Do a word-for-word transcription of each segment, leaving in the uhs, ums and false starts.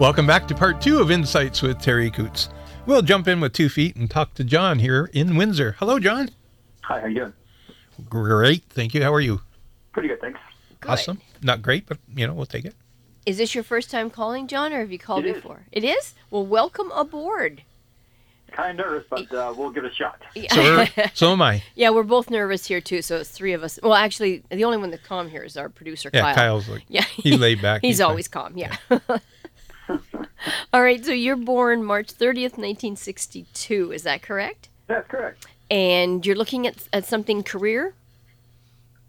Welcome back to part two of Insights with Terri Coutts. We'll jump in with two feet and talk to John here in Windsor. Hello, John. Hi, how are you doing? Great, thank you. How are you? Pretty good, thanks. Good. Awesome. Not great, but, you know, we'll take it. Is this your first time calling, John, or have you called it before? Is. It is? Well, welcome aboard. Kind of nervous, but uh, we'll give it a shot. So, so am I. Yeah, we're both nervous here, too, so it's three of us. Well, actually, the only one that's calm here is our producer, yeah, Kyle. Yeah, Kyle's like, yeah. He's laid back. he's, he's always like, calm, yeah. yeah. All right, so you're born March thirtieth, nineteen sixty-two, is that correct? That's correct. And you're looking at at something career?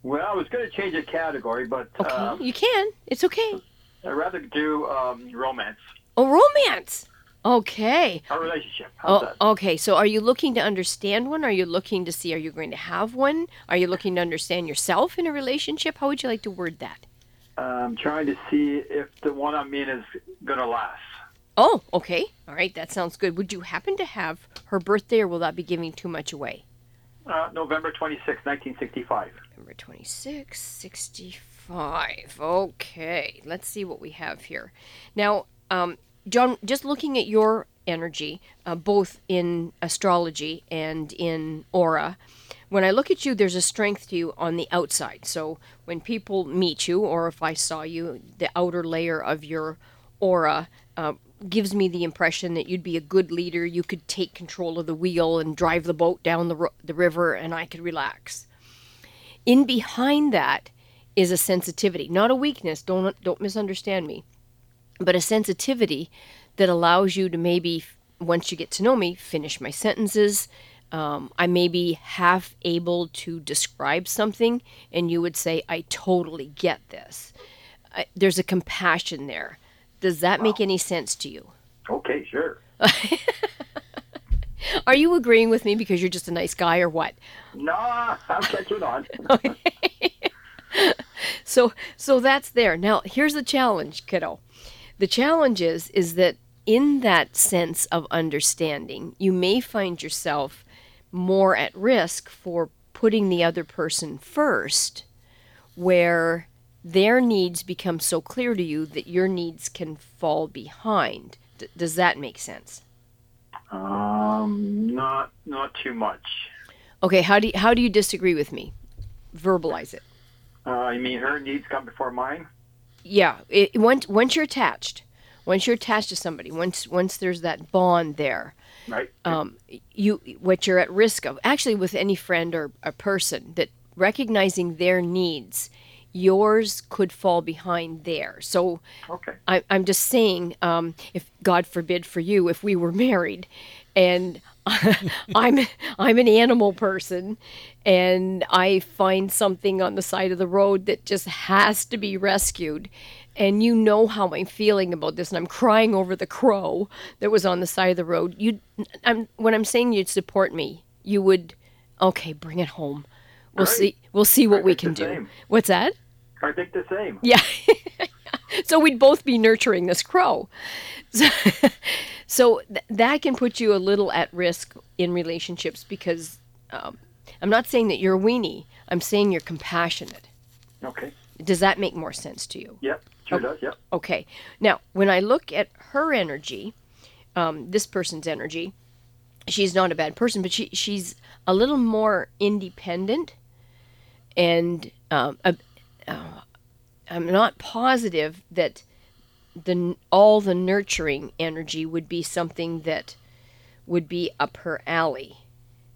Well, I was going to change a category, but... Okay, um, you can. It's okay. I'd rather do um, romance. Oh, romance. Okay. A relationship. How's oh, that? Okay, so are you looking to understand one? Are you looking to see, are you going to have one? Are you looking to understand yourself in a relationship? How would you like to word that? I'm trying to see if the one I'm in is going to last. Oh, okay. All right. That sounds good. Would you happen to have her birthday, or will that be giving too much away? Uh, November twenty-sixth, nineteen sixty-five. November twenty-sixth, sixty-five. Okay. Let's see what we have here. Now, um, John, just looking at your energy, uh, both in astrology and in aura, when I look at you, there's a strength to you on the outside. So when people meet you, or if I saw you, the outer layer of your aura uh, gives me the impression that you'd be a good leader. You could take control of the wheel and drive the boat down the, ro- the river, and I could relax. In behind that is a sensitivity, not a weakness. Don't don't misunderstand me, but a sensitivity that allows you to maybe, once you get to know me, finish my sentences. Um, I may be half able to describe something, and you would say, I totally get this. I, there's a compassion there. Does that wow. make any sense to you? Okay, sure. Are you agreeing with me because you're just a nice guy, or what? No, I'm catching on. Okay. So, so that's there. Now, here's the challenge, kiddo. The challenge is, is that in that sense of understanding, you may find yourself more at risk for putting the other person first, where their needs become so clear to you that your needs can fall behind. D- does that make sense? Um, not not too much. Okay, how do you, how do you disagree with me? Verbalize it. Uh, you mean her needs come before mine? Yeah. It, once once you're attached, once you're attached to somebody, once once there's that bond there. Right. Um, you, what you're at risk of, actually with any friend or a person, that recognizing their needs, yours could fall behind theirs. So okay. I, I'm just saying, um, if God forbid for you, if we were married, and I'm I'm an animal person, and I find something on the side of the road that just has to be rescued, and you know how I'm feeling about this, and I'm crying over the crow that was on the side of the road. You, I'm when I'm saying you'd support me, you would, okay, bring it home. We'll right. see. We'll see what I we can do. Same. What's that? I think the same. Yeah. So we'd both be nurturing this crow. So, so th- that can put you a little at risk in relationships, because um, I'm not saying that you're a weenie. I'm saying you're compassionate. Okay. Does that make more sense to you? Yep. Sure does, yep. Okay. Now, when I look at her energy, um, this person's energy, she's not a bad person, but she she's a little more independent, and um, uh, uh, I'm not positive that the all the nurturing energy would be something that would be up her alley.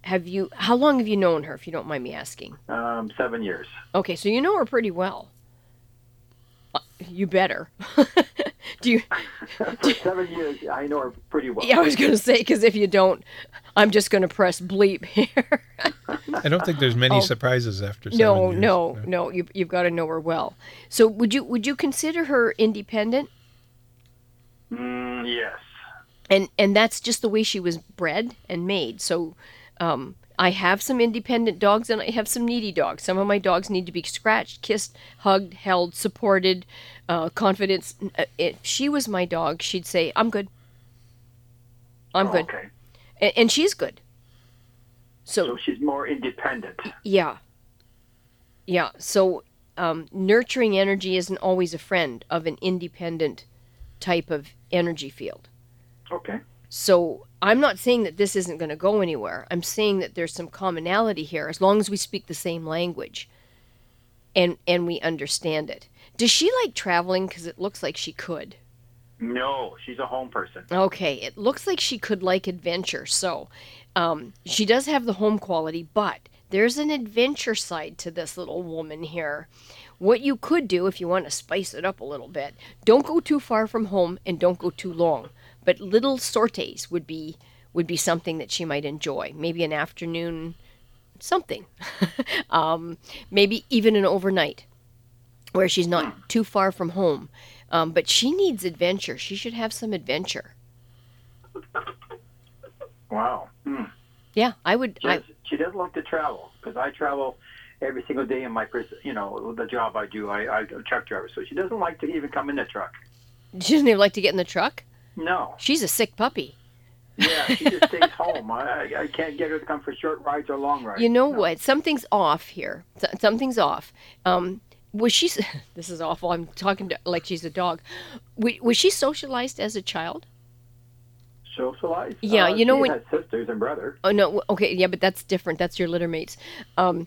Have you? How long have you known her, if you don't mind me asking? Um, seven years. Okay, so you know her pretty well. You better. do you? Do, For seven years, I know her pretty well. Yeah, I was going to say, because if you don't, I'm just going to press bleep here. I don't think there's many oh, surprises after seven no, years. No, no, no. You, you've got to know her well. So would you would you consider her independent? Mm, yes. And and that's just the way she was bred and made. So um, I have some independent dogs, and I have some needy dogs. Some of my dogs need to be scratched, kissed, hugged, held, supported, uh, confidence. If she was my dog, she'd say, I'm good. I'm oh, good. Okay. And, and she's good. So, so she's more independent. Yeah. Yeah. So um, nurturing energy isn't always a friend of an independent type of energy field. Okay. So I'm not saying that this isn't going to go anywhere. I'm saying that there's some commonality here, as long as we speak the same language and and we understand it. Does she like traveling? Because it looks like she could. No, she's a home person. Okay, it looks like she could like adventure. So um, she does have the home quality, but there's an adventure side to this little woman here. What you could do, if you want to spice it up a little bit, don't go too far from home and don't go too long. But little sorties would be would be something that she might enjoy. Maybe an afternoon something. um, maybe even an overnight where she's not too far from home. Um, but she needs adventure. She should have some adventure. Wow. Mm. Yeah, I would. She, I, she does like to travel, because I travel every single day in my, you know, the job I do. I, I'm a truck driver, so she doesn't like to even come in the truck. She doesn't even like to get in the truck? No. She's a sick puppy. Yeah, she just stays home. I, I can't get her to come for short rides or long rides. You know no. what? Something's off here. Something's off. Um, was she? This is awful. I'm talking to, like she's a dog. Was she socialized as a child? Socialized? Yeah, uh, you know when. She had sisters and brother. Oh no. Okay. Yeah, but that's different. That's your litter mates. Um,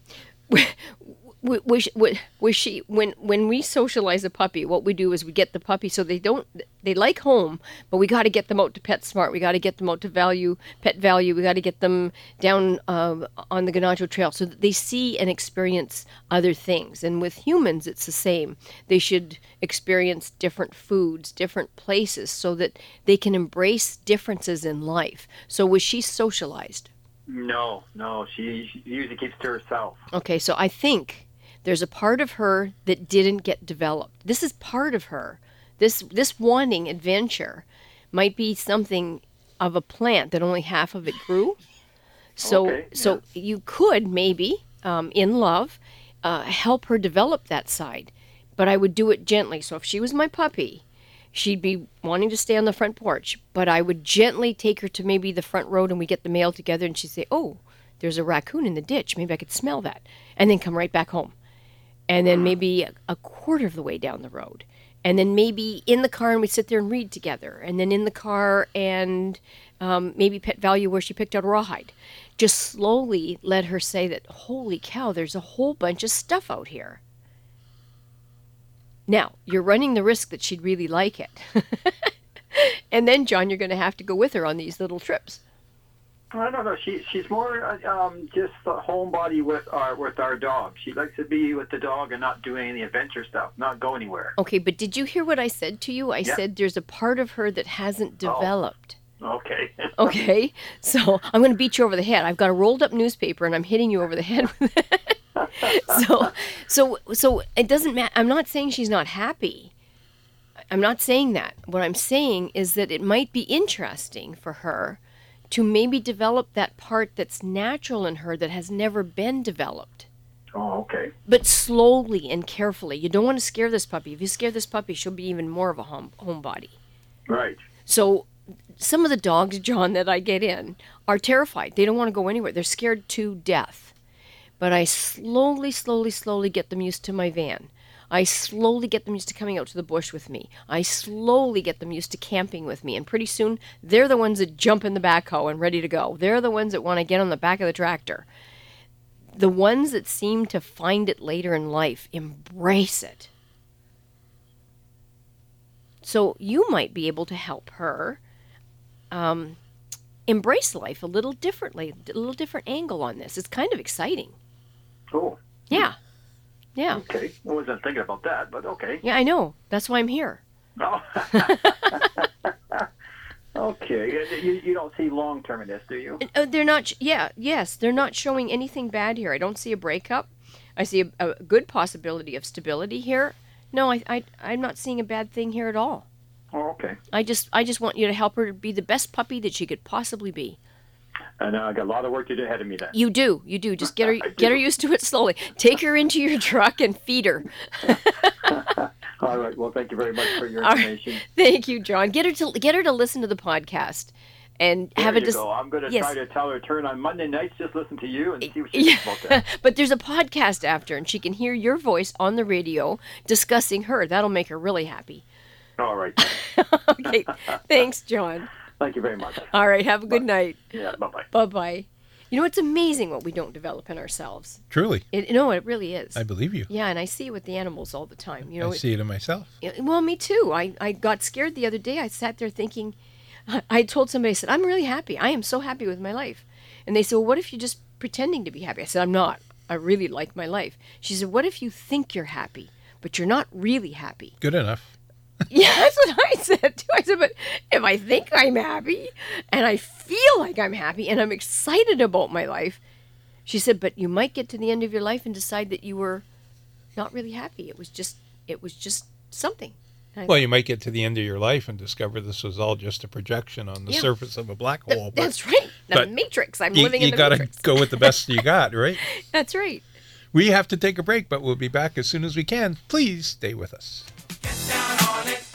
was, was, was she when when we socialize a puppy, what we do is we get the puppy so they don't they like home, but we got to get them out to Pet Smart, we got to get them out to Value Pet Valu, we got to get them down uh, on the Ganacho Trail so that they see and experience other things. And with humans, it's the same. They should experience different foods, different places, so that they can embrace differences in life. So was she socialized? No, no, she, she usually keeps to herself. Okay, so I think there's a part of her that didn't get developed. This is part of her. This this wanting adventure might be something of a plant that only half of it grew. So okay, yeah. so you could maybe, um, in love, uh, help her develop that side. But I would do it gently. So if she was my puppy, she'd be wanting to stay on the front porch, but I would gently take her to maybe the front road and we get the mail together, and she'd say, oh, there's a raccoon in the ditch. Maybe I could smell that. And then come right back home. And then maybe a quarter of the way down the road. And then maybe in the car, and we'd sit there and read together. And then in the car and um, maybe Pet Valu, where she picked out a rawhide. Just slowly let her say that, holy cow, there's a whole bunch of stuff out here. Now, you're running the risk that she'd really like it. And then, John, you're going to have to go with her on these little trips. I don't know. She, she's more um, just the homebody with our, with our dog. She likes to be with the dog and not do any adventure stuff, not go anywhere. Okay, but did you hear what I said to you? I yeah. said there's a part of her that hasn't developed. Oh, okay. Okay, so I'm going to beat you over the head. I've got a rolled-up newspaper, and I'm hitting you over the head with it. so so so it doesn't matter. I'm not saying she's not happy. I'm not saying that. What I'm saying is that it might be interesting for her to maybe develop that part that's natural in her that has never been developed. Oh, okay. But slowly and carefully. You don't want to scare this puppy. If you scare this puppy, she'll be even more of a home homebody. Right. So some of the dogs, John, that I get in are terrified. They don't want to go anywhere. They're scared to death. But I slowly, slowly, slowly get them used to my van. I slowly get them used to coming out to the bush with me. I slowly get them used to camping with me. And pretty soon, they're the ones that jump in the backhoe and ready to go. They're the ones that want to get on the back of the tractor. The ones that seem to find it later in life embrace it. So you might be able to help her um, embrace life a little differently, a little different angle on this. It's kind of exciting. Cool. Yeah. Yeah. Okay. I wasn't thinking about that, but okay. Yeah, I know. That's why I'm here. Oh. Okay. You, you don't see long-term in this, do you? Uh, they're not, yeah, yes. They're not showing anything bad here. I don't see a breakup. I see a, a good possibility of stability here. No, I, I, I'm not seeing a bad thing here at all. Oh, okay. I just, I just want you to help her to be the best puppy that she could possibly be. And uh, I got a lot of work to do ahead of me then. You do, you do. Just get her, get her used to it slowly. Take her into your truck and feed her. All right. Well, thank you very much for your information. Right. Thank you, John. Get her to, get her to listen to the podcast. And there have a dis- go. I'm going to yes. try to tell her turn on Monday nights. Just listen to you and see what she thinks about that. But there's a podcast after, and she can hear your voice on the radio discussing her. That'll make her really happy. All right. Okay. Thanks, John. Thank you very much. All right. Have a good bye. night. Yeah. Bye-bye. Bye-bye. You know, it's amazing what we don't develop in ourselves. Truly. It, no, it really is. I believe you. Yeah, and I see it with the animals all the time. You know, I it, see it in myself. It, well, me too. I, I got scared the other day. I sat there thinking, I, I told somebody, I said, I'm really happy. I am so happy with my life. And they said, well, what if you're just pretending to be happy? I said, I'm not. I really like my life. She said, what if you think you're happy, but you're not really happy? Good enough. Yeah, that's what I said too. I said, but if I think I'm happy and I feel like I'm happy and I'm excited about my life, she said, but you might get to the end of your life and decide that you were not really happy. It was just, it was just something. Well, thought, you might get to the end of your life and discover this was all just a projection on the yeah. surface of a black hole. Th- that's but, right. The matrix. I'm you, living you in the gotta matrix. You got to go with the best you got, right? That's right. We have to take a break, but we'll be back as soon as we can. Please stay with us. Get down on it.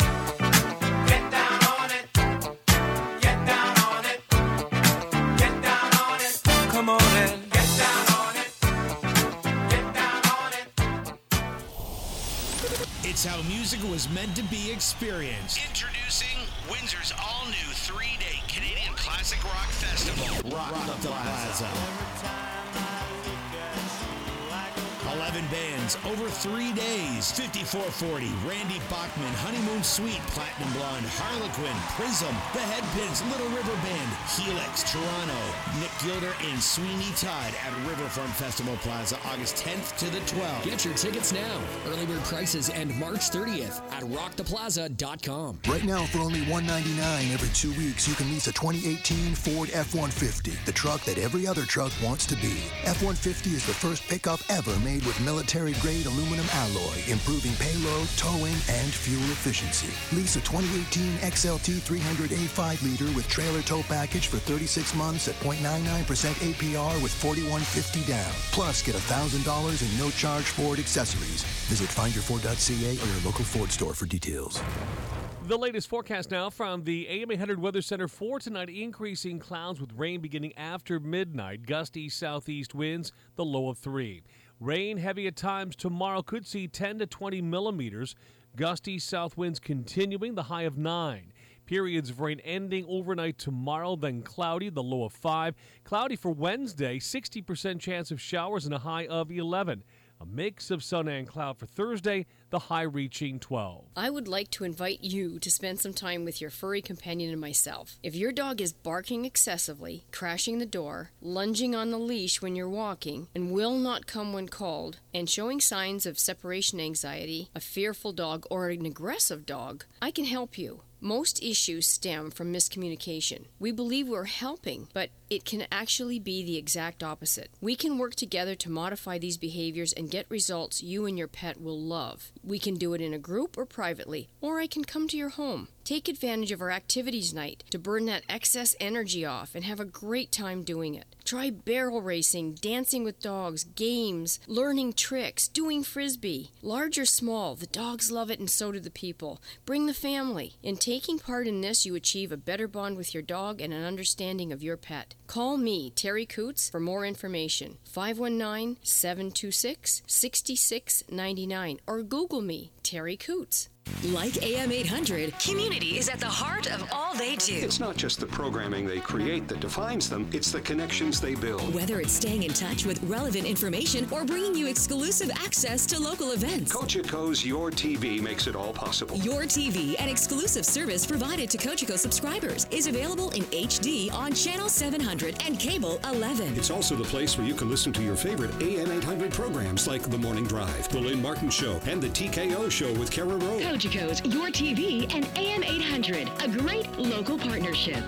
Get down on it. Get down on it. Get down on it. Come on in. Get down on it. Get down on it. It's how music was meant to be experienced. Introducing Windsor's all-new three-day Canadian Classic Rock Festival. Rock, rock the, the Plaza. Plaza. eleven bands over three days. fifty-four forty, Randy Bachman, Honeymoon Suite, Platinum Blonde, Harlequin, Prism, The Headpins, Little River Band, Helix, Toronto, Nick Gilder, and Sweeney Todd at Riverfront Festival Plaza, August tenth to the twelfth. Get your tickets now. Early bird prices end March thirtieth at rock the plaza dot com. Right now, for only one hundred ninety-nine dollars every two weeks, you can lease a twenty eighteen Ford F one fifty, the truck that every other truck wants to be. F one fifty is the first pickup ever made with military-grade aluminum alloy, improving payload, towing, and fuel efficiency. Lease a twenty eighteen X L T three hundred A five liter with trailer tow package for thirty-six months at zero point nine nine percent A P R with forty-one fifty down. Plus, get one thousand dollars in no-charge Ford accessories. Visit find your ford dot c a or your local Ford store for details. The latest forecast now from the A M eight hundred Weather Center for tonight. Increasing clouds with rain beginning after midnight. Gusty southeast winds, the low of three. Rain heavy at times tomorrow, could see ten to twenty millimeters. Gusty south winds continuing, the high of nine. Periods of rain ending overnight tomorrow, then cloudy, the low of five. Cloudy for Wednesday, sixty percent chance of showers and a high of eleven. A mix of sun and cloud for Thursday, the high reaching twelve. I would like to invite you to spend some time with your furry companion and myself. If your dog is barking excessively, crashing the door, lunging on the leash when you're walking, and will not come when called, and showing signs of separation anxiety, a fearful dog, or an aggressive dog, I can help you. Most issues stem from miscommunication. We believe we're helping, but it can actually be the exact opposite. We can work together to modify these behaviors and get results you and your pet will love. We can do it in a group or privately, or I can come to your home. Take advantage of our activities night to burn that excess energy off and have a great time doing it. Try barrel racing, dancing with dogs, games, learning tricks, doing frisbee. Large or small, the dogs love it and so do the people. Bring the family. In taking part in this, you achieve a better bond with your dog and an understanding of your pet. Call me, Terri Coutts, for more information. five one nine, seven two six, six six nine nine or Google me, Terri Coutts. Like A M eight hundred, community is at the heart of all they do. It's not just the programming they create that defines them, it's the connections they build. Whether it's staying in touch with relevant information or bringing you exclusive access to local events. Cogeco's Your T V makes it all possible. Your T V, an exclusive service provided to Cogeco subscribers, is available in H D on Channel seven hundred and Cable eleven. It's also the place where you can listen to your favorite A M eight hundred programs like The Morning Drive, The Lynn Martin Show, and The T K O Show with Kara Rose. Coach Cogeco's Your T V and A M eight hundred, a great local partnership.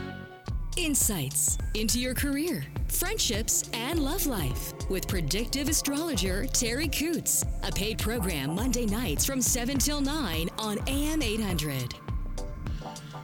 Insights into your career, friendships, and love life with predictive astrologer Terri Coutts. A paid program Monday nights from seven till nine on A M eight hundred.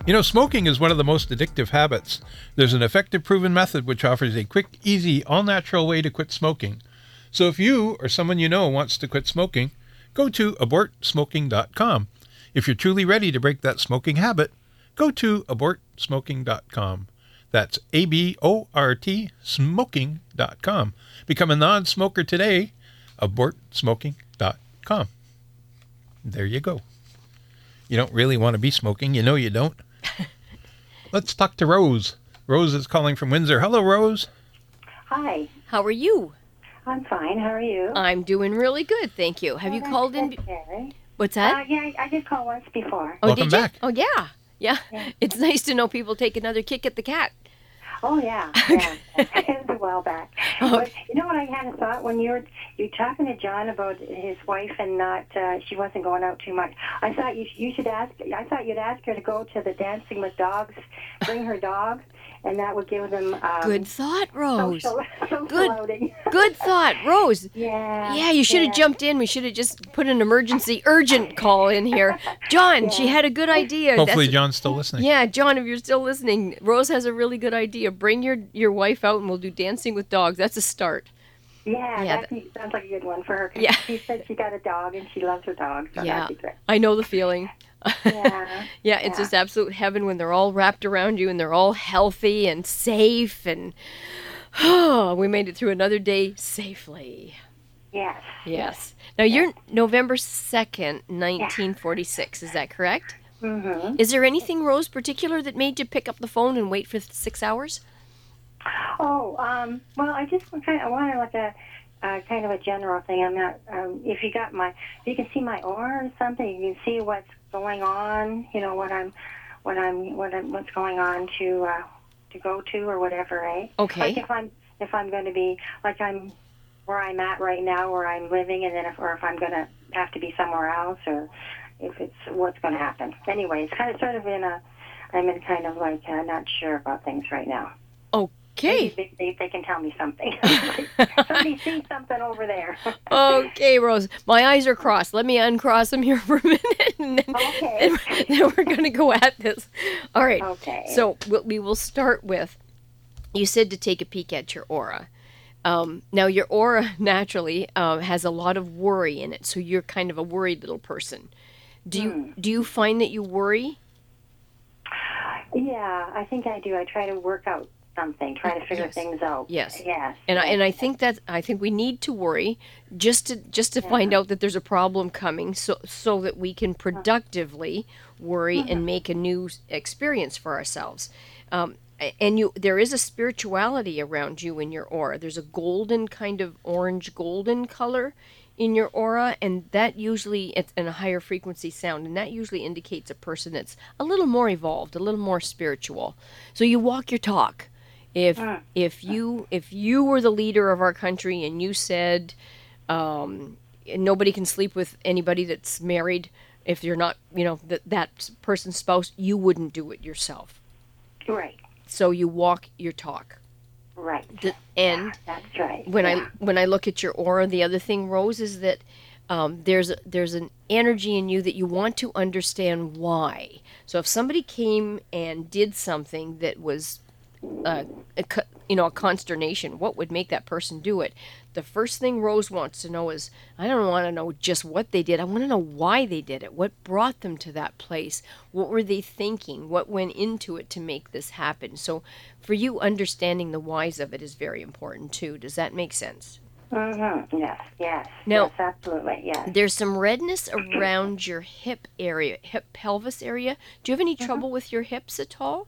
You know, smoking is one of the most addictive habits. There's an effective proven method which offers a quick, easy, all-natural way to quit smoking. So if you or someone you know wants to quit smoking, go to abort smoking dot com. If you're truly ready to break that smoking habit, go to abort smoking dot com. That's A B O R T smoking dot com. Become a non-smoker today, abort smoking dot com. There you go. You don't really want to be smoking. You know you don't. Let's talk to Rose. Rose is calling from Windsor. Hello, Rose. Hi. How are you? I'm fine. How are you? I'm doing really good, thank you. Have well, you called in? Be- What's that? Uh, yeah, I did call once before. Oh, Welcome did you? Back. Oh, yeah. yeah. Yeah. It's nice to know people take another kick at the cat. Oh, yeah. yeah. It was a while back. Okay. But you know what I had a thought when you were, you were talking to John about his wife and not uh, she wasn't going out too much. I thought you you should ask. I thought you'd ask her to go to the Dancing with Dogs, bring her dog. And that would give them... Um, Good thought, Rose. Social, social Good, outing. Good thought, Rose. Yeah. Yeah, you should have yeah. jumped in. We should have just put an emergency urgent call in here. John, yeah. she had a good idea. Hopefully That's, John's still listening. Yeah, John, if you're still listening, Rose has a really good idea. Bring your, your wife out and we'll do Dancing with Dogs. That's a start. Yeah, yeah that, that sounds like a good one for her. Yeah. She said she got a dog and she loves her dog. So yeah, that'd be great. I know the feeling. yeah. yeah, it's yeah. just absolute heaven when they're all wrapped around you and they're all healthy and safe. And oh, we made it through another day safely. Yes. Yes. Now, yes. you're November second, nineteen forty-six. Yeah. Is that correct? Mm-hmm. Is there anything, Rose, particular that made you pick up the phone and wait for six hours? Oh, um, well, I just kind of wanted like a... Uh, kind of a general thing. I'm not. Um, if you got my, if you can see my aura or something. You can see what's going on. You know what I'm, what I'm, what I'm, what's going on to, uh, to go to or whatever, eh? Okay. Like if I'm, if I'm going to be like I'm, where I'm at right now, where I'm living, and then if, or if I'm going to have to be somewhere else, or if it's what's going to happen. Anyway, it's kind of sort of in a, I'm in kind of like uh, not sure about things right now. Oh. Okay. They, they, they can tell me something. Somebody sees something over there. Okay, Rose. My eyes are crossed. Let me uncross them here for a minute. And then, okay. And then we're going to go at this. All right. Okay. So we will start with, you said to take a peek at your aura. Um, now, your aura naturally uh, has a lot of worry in it. So you're kind of a worried little person. Do you, hmm. do you find that you worry? Yeah, I think I do. I try to work out something, trying to figure yes. things out. Yes. Yes. And I, and I think that I think we need to worry just to just to yeah. find out that there's a problem coming, so so that we can productively worry mm-hmm. and make a new experience for ourselves. Um, and you, there is a spirituality around you in your aura. There's a golden kind of orange golden color in your aura, and that usually it's in a higher frequency sound, and that usually indicates a person that's a little more evolved, a little more spiritual. So you walk your talk. If if you if you were the leader of our country and you said um, nobody can sleep with anybody that's married, if you're not, you know, th- that person's spouse, you wouldn't do it yourself. Right. So you walk your talk. Right. The, and yeah, that's right. When yeah. I when I look at your aura, the other thing, Rose, is that um, there's a, there's an energy in you that you want to understand why. So if somebody came and did something that was Uh, a, you know, a consternation. What would make that person do it? The first thing Rose wants to know is, I don't want to know just what they did. I want to know why they did it. What brought them to that place? What were they thinking? What went into it to make this happen? So for you, understanding the whys of it is very important too. Does that make sense? Mm-hmm. Yes, yes. Now, yes, absolutely, yes. There's some redness around your hip area, hip pelvis area. Do you have any mm-hmm. trouble with your hips at all?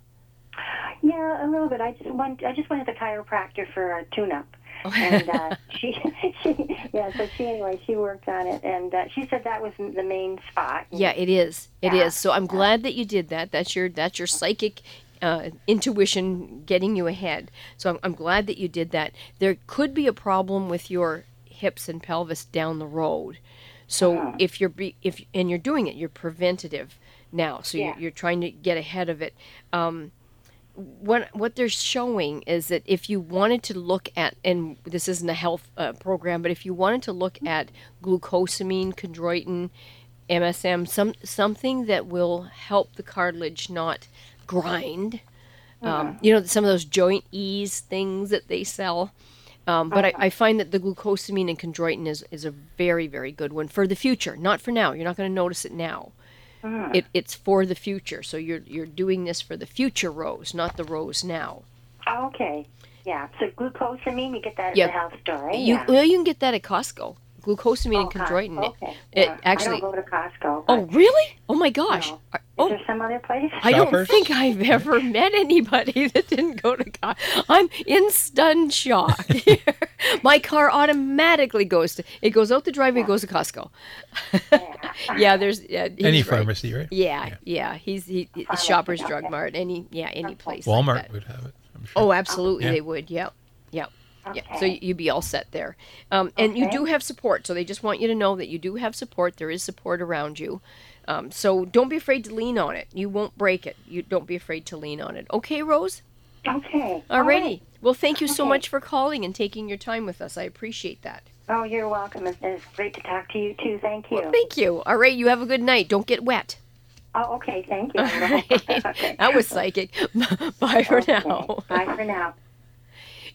Yeah, a little bit. I just went. I just went to the chiropractor for a tune-up, and uh, she, she, yeah. So she anyway, she worked on it, and uh, she said that was the main spot. Yeah, it is. It yeah. is. So I'm glad that you did that. That's your that's your psychic uh, intuition getting you ahead. So I'm, I'm glad that you did that. There could be a problem with your hips and pelvis down the road. So uh-huh. if you're be, if and you're doing it, you're preventative now. So yeah. you're, you're trying to get ahead of it. Um, What what they're showing is that if you wanted to look at, and this isn't a health uh, program, but if you wanted to look at glucosamine, chondroitin, M S M, some something that will help the cartilage not grind, um, uh-huh. you know, some of those joint ease things that they sell. Um, but uh-huh. I, I find that the glucosamine and chondroitin is, is a very, very good one for the future, not for now. You're not going to notice it now. Uh-huh. It, it's for the future, so you're you're doing this for the future, Rose, not the Rose now. Oh, okay, yeah. So glucosamine, you get that at yeah. the health store, right? You, yeah. Well, you can get that at Costco. glucosamine oh, and chondroitin. Okay. It, yeah. it actually. I don't go to Costco. Oh, really? Oh my gosh. No. Is oh. there some other place? I Shoppers? don't think I've ever met anybody that didn't go to Costco. I'm in stunned shock. My car automatically goes to. It goes out the driveway. Yeah. It goes to Costco. Yeah. yeah there's uh, any pharmacy, right? right? Yeah, yeah. yeah. He's he, Shoppers okay. Drug Mart. Any yeah, any place. Walmart like that. would have it. I'm sure. Oh, absolutely, yeah. they would. Yep. Yep. Yeah, okay. So you'd be all set there. Um, and okay. you do have support. So they just want you to know that you do have support. There is support around you. Um, so don't be afraid to lean on it. You won't break it. You don't be afraid to lean on it. Okay, Rose? Okay. Alrighty. All right. Well, thank you okay. so much for calling and taking your time with us. I appreciate that. Oh, you're welcome. It's great to talk to you, too. Thank you. Well, thank you. All right. You have a good night. Don't get wet. Oh, okay. Thank you. All right. okay. That was psychic. Bye for okay. now. Bye for now.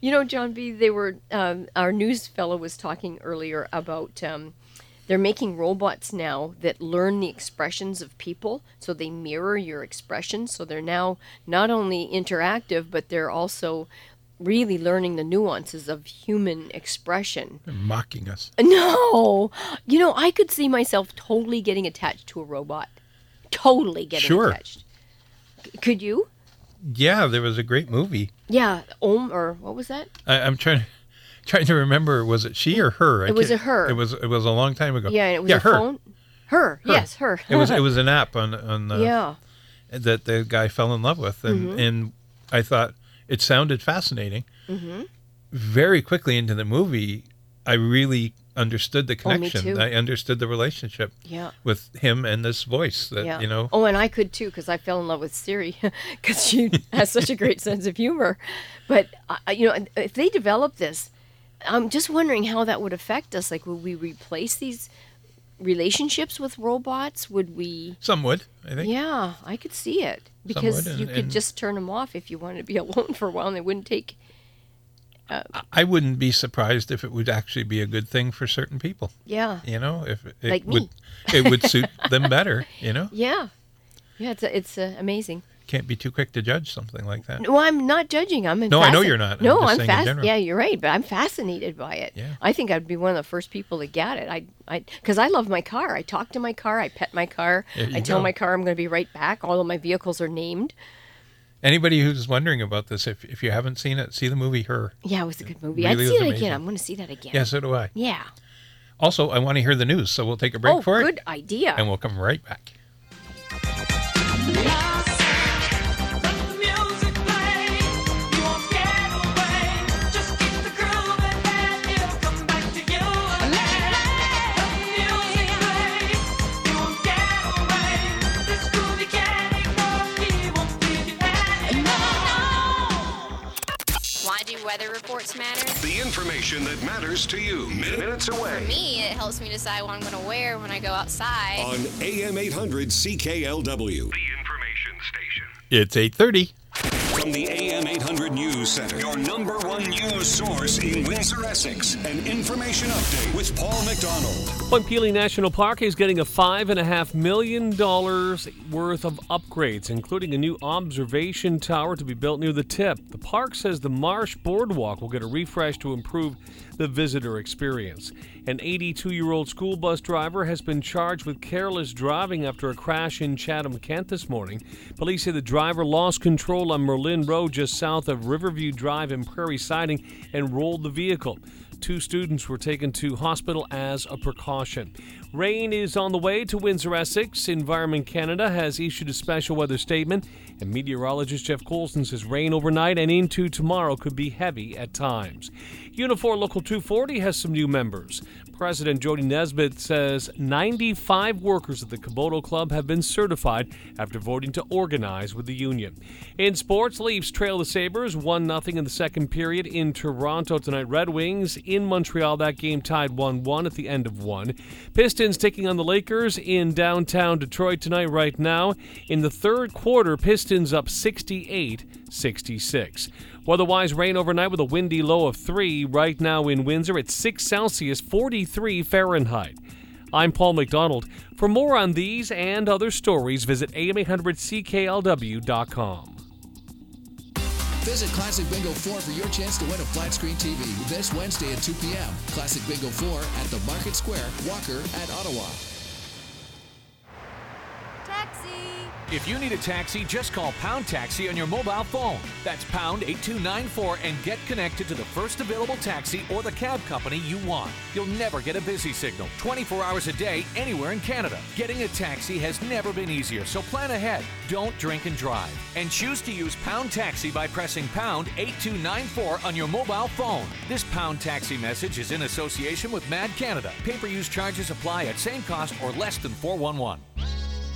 You know, John B., they were, um, our news fellow was talking earlier about um, they're making robots now that learn the expressions of people, so they mirror your expressions. So they're now not only interactive, but they're also really learning the nuances of human expression. They're mocking us. No! You know, I could see myself totally getting attached to a robot. Totally getting sure. attached. C- could you? Yeah, there was a great movie. Yeah, Om or what was that? I, I'm trying to, trying to remember. Was it she or her? I it was a her. It was it was a long time ago. Yeah, and it was yeah, a her. phone. Her, her, yes, her. It was it was an app on on the, yeah. that the guy fell in love with, and mm-hmm. and I thought it sounded fascinating. Mm-hmm. Very quickly into the movie, I really understood the connection. Oh, me too. I understood the relationship yeah. with him and this voice that, yeah. you know. Oh, and I could too, because I fell in love with Siri because she has such a great sense of humor. But, uh, you know, if they develop this, I'm just wondering how that would affect us. Like, would we replace these relationships with robots? Would we? Some would, I think. Yeah, I could see it. Because would, and, you could and... just turn them off if you wanted to be alone for a while and they wouldn't take... Uh, I wouldn't be surprised if it would actually be a good thing for certain people. Yeah. You know, if it, it like would, it would suit them better, you know? Yeah. Yeah, it's a, it's a amazing. Can't be too quick to judge something like that. No, I'm not judging. I'm No, fasc- I know you're not. No, I'm, I'm fascinated. Yeah, you're right, but I'm fascinated by it. Yeah. I think I'd be one of the first people to get it. I I because I love my car. I talk to my car, I pet my car. I tell go. my car I'm going to be right back. All of my vehicles are named. Anybody who's wondering about this, if if you haven't seen it, see the movie Her. Yeah, it was a good movie. Really I'd see it amazing. again. I'm going to see that again. Yeah, so do I. Yeah. Also, I want to hear the news, so we'll take a break oh, for it. Oh, good idea. And we'll come right back. Weather reports matter. The information that matters to you. Minutes away. For me, it helps me decide what I'm going to wear when I go outside. On A M eight hundred C K L W. The information station. It's eight thirty. From the A M eight hundred News Center. Your number one news source in Windsor, Essex. An information update with Paul McDonald. Well, Pelee National Park is getting a five point five million dollars worth of upgrades, including a new observation tower to be built near the tip. The park says the Marsh Boardwalk will get a refresh to improve the visitor experience. An eighty-two-year-old school bus driver has been charged with careless driving after a crash in Chatham-Kent this morning. Police say the driver lost control on Merlin Road just south of Riverview Drive in Prairie Siding and rolled the vehicle. Two students were taken to hospital as a precaution. Rain is on the way to Windsor, Essex. Environment Canada has issued a special weather statement, and meteorologist Jeff Colson says rain overnight and into tomorrow could be heavy at times. Unifor Local two forty has some new members. President Jody Nesbitt says ninety-five workers at the Kubota Club have been certified after voting to organize with the union. In sports, Leafs trail the Sabres one nothing in the second period in Toronto tonight. Red Wings in Montreal, that game tied one one at the end of one. Pistons taking on the Lakers in downtown Detroit tonight right now. In the third quarter, Pistons up sixty-eight sixty-six. Weather-wise, rain overnight with a windy low of three. Right now in Windsor, it's six Celsius, forty-three Fahrenheit. I'm Paul McDonald. For more on these and other stories, visit A M eight hundred C K L W dot com. Visit Classic Bingo four for your chance to win a flat screen T V this Wednesday at two p.m. Classic Bingo four at the Market Square, Walker at Ottawa. Taxi! If you need a taxi, just call Pound Taxi on your mobile phone. That's Pound eight two nine four and get connected to the first available taxi or the cab company you want. You'll never get a busy signal, twenty-four hours a day, anywhere in Canada. Getting a taxi has never been easier, so plan ahead. Don't drink and drive. And choose to use Pound Taxi by pressing Pound eight two nine four on your mobile phone. This Pound Taxi message is in association with Mad Canada. Pay-per-use charges apply at same cost or less than four one one.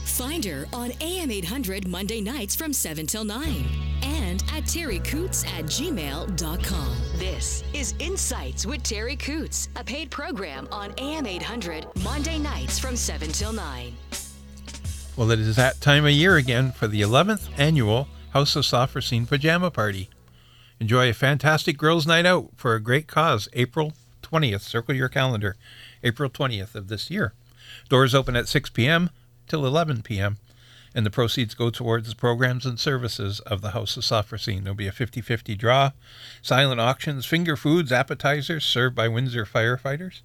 Finder on A M eight hundred Monday nights from seven till nine and at terri coutts at gmail dot com. This is Insights with Terri Coutts, a paid program on A M eight hundred Monday nights from seven till nine. Well, it is that time of year again for the eleventh annual House of Sophrosyne Pajama Party. Enjoy a fantastic girls' night out for a great cause, April twentieth. Circle your calendar, April twentieth of this year. Doors open at six p.m. till eleven p.m. and the proceeds go towards the programs and services of the House of Sophrosyne. There'll be a fifty-fifty draw, silent auctions, finger foods, appetizers served by Windsor firefighters.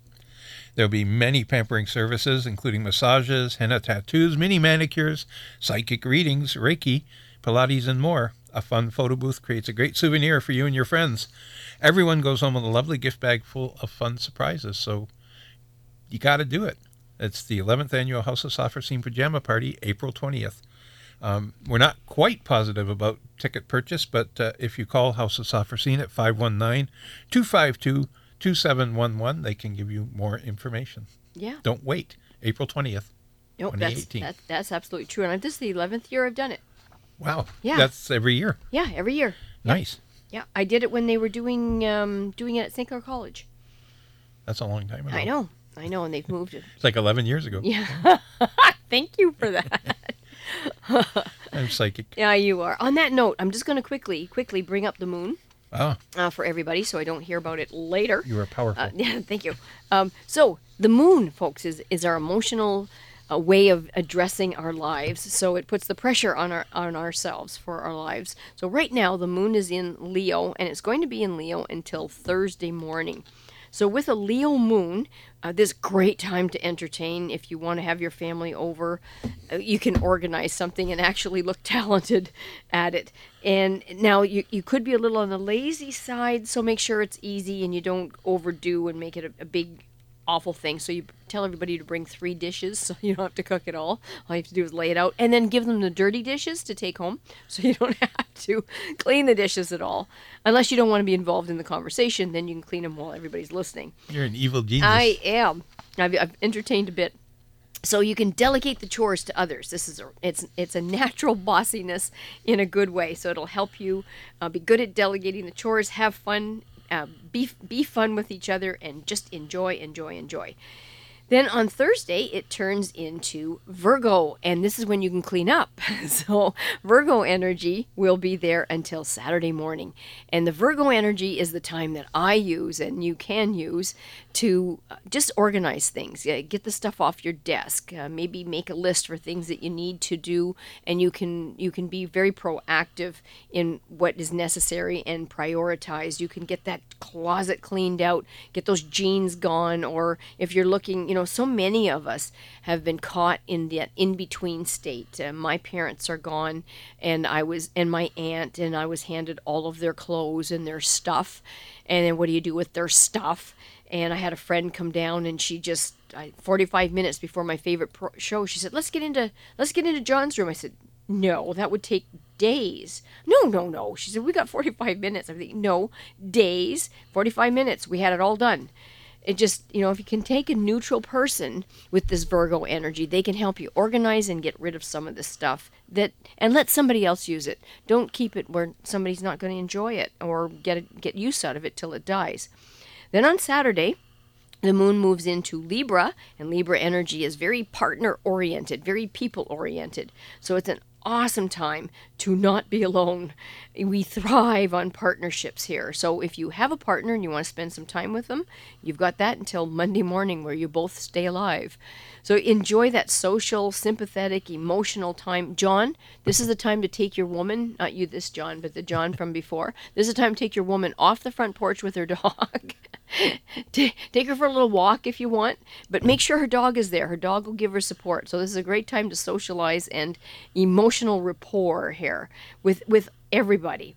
There'll be many pampering services, including massages, henna tattoos, mini manicures, psychic readings, Reiki, Pilates, and more. A fun photo booth creates a great souvenir for you and your friends. Everyone goes home with a lovely gift bag full of fun surprises, so you got to do it. It's the eleventh Annual House of Sophrosyne Pajama Party, April twentieth. Um, we're not quite positive about ticket purchase, but uh, if you call House of Sophrosyne at five one nine, two five two, two seven one one, they can give you more information. Yeah. Don't wait. April twentieth, nope, twenty eighteen. That's, that, that's absolutely true. And this is the eleventh year I've done it. Wow. Yeah. That's every year. Yeah, every year. Nice. Yeah, yeah. I did it when they were doing um, doing it at Saint Clair College. That's a long time ago. I know. I know, and they've moved it. It's like eleven years ago. Yeah. Thank you for that. I'm psychic. Yeah, you are. On that note, I'm just going to quickly, quickly bring up the moon oh. uh, for everybody so I don't hear about it later. You are powerful. Uh, yeah, thank you. Um, so the moon, folks, is, is our emotional uh, way of addressing our lives. So it puts the pressure on our on ourselves for our lives. So right now, the moon is in Leo, and it's going to be in Leo until Thursday morning. So with a Leo moon, uh, this great time to entertain. If you want to have your family over, uh, you can organize something and actually look talented at it. And now you, you could be a little on the lazy side, so make sure it's easy and you don't overdo and make it a, a big, awful thing. So you tell everybody to bring three dishes so you don't have to cook it all. All you have to do is lay it out and then give them the dirty dishes to take home so you don't have to clean the dishes at all. Unless you don't want to be involved in the conversation, then you can clean them while everybody's listening. You're an evil genius. I am. I've, I've entertained a bit. So you can delegate the chores to others. This is a, it's it's a natural bossiness in a good way. So it'll help you uh, be good at delegating the chores, have fun, Uh, be be fun with each other, and just enjoy, enjoy, enjoy. Then on Thursday, it turns into Virgo, and this is when you can clean up. So Virgo energy will be there until Saturday morning. And the Virgo energy is the time that I use, and you can use, to just organize things. Get the stuff off your desk. Uh, maybe make a list for things that you need to do, and you can you can be very proactive in what is necessary and prioritize. You can get that closet cleaned out, get those jeans gone, or if you're looking, you know, so many of us have been caught in that in-between state. Uh, my parents are gone, and I was, and my aunt, and I was handed all of their clothes and their stuff. And then what do you do with their stuff? And I had a friend come down, and she just, I, forty-five minutes before my favorite pro- show, she said, "Let's get into, let's get into John's room." I said, "No, that would take days." "No, no, no." She said, "We got forty-five minutes." I'm thinking, "No, days, forty-five minutes. We had it all done." It just, you know, if you can take a neutral person with this Virgo energy, they can help you organize and get rid of some of this stuff that, and let somebody else use it. Don't keep it where somebody's not going to enjoy it or get it, get use out of it till it dies. Then on Saturday, the moon moves into Libra, and Libra energy is very partner-oriented, very people-oriented. So it's an awesome time to not be alone. We thrive on partnerships here. So if you have a partner and you want to spend some time with them, you've got that until Monday morning where you both stay alive. So enjoy that social, sympathetic, emotional time. John, this is the time to take your woman, not you this John, but the John from before. This is the time to take your woman off the front porch with her dog. Take her for a little walk if you want, but make sure her dog is there. Her dog will give her support. So this is a great time to socialize and emotional rapport here with with everybody.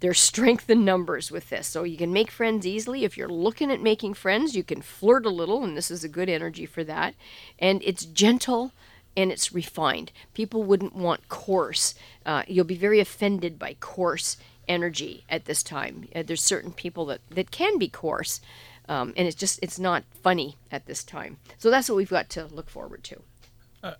There's strength in numbers with this. So you can make friends easily. If you're looking at making friends, you can flirt a little, and this is a good energy for that. And it's gentle and it's refined. People wouldn't want coarse. Uh, you'll be very offended by coarse energy at this time. Uh, there's certain people that, that can be coarse, um, and it's just, it's not funny at this time. So that's what we've got to look forward to.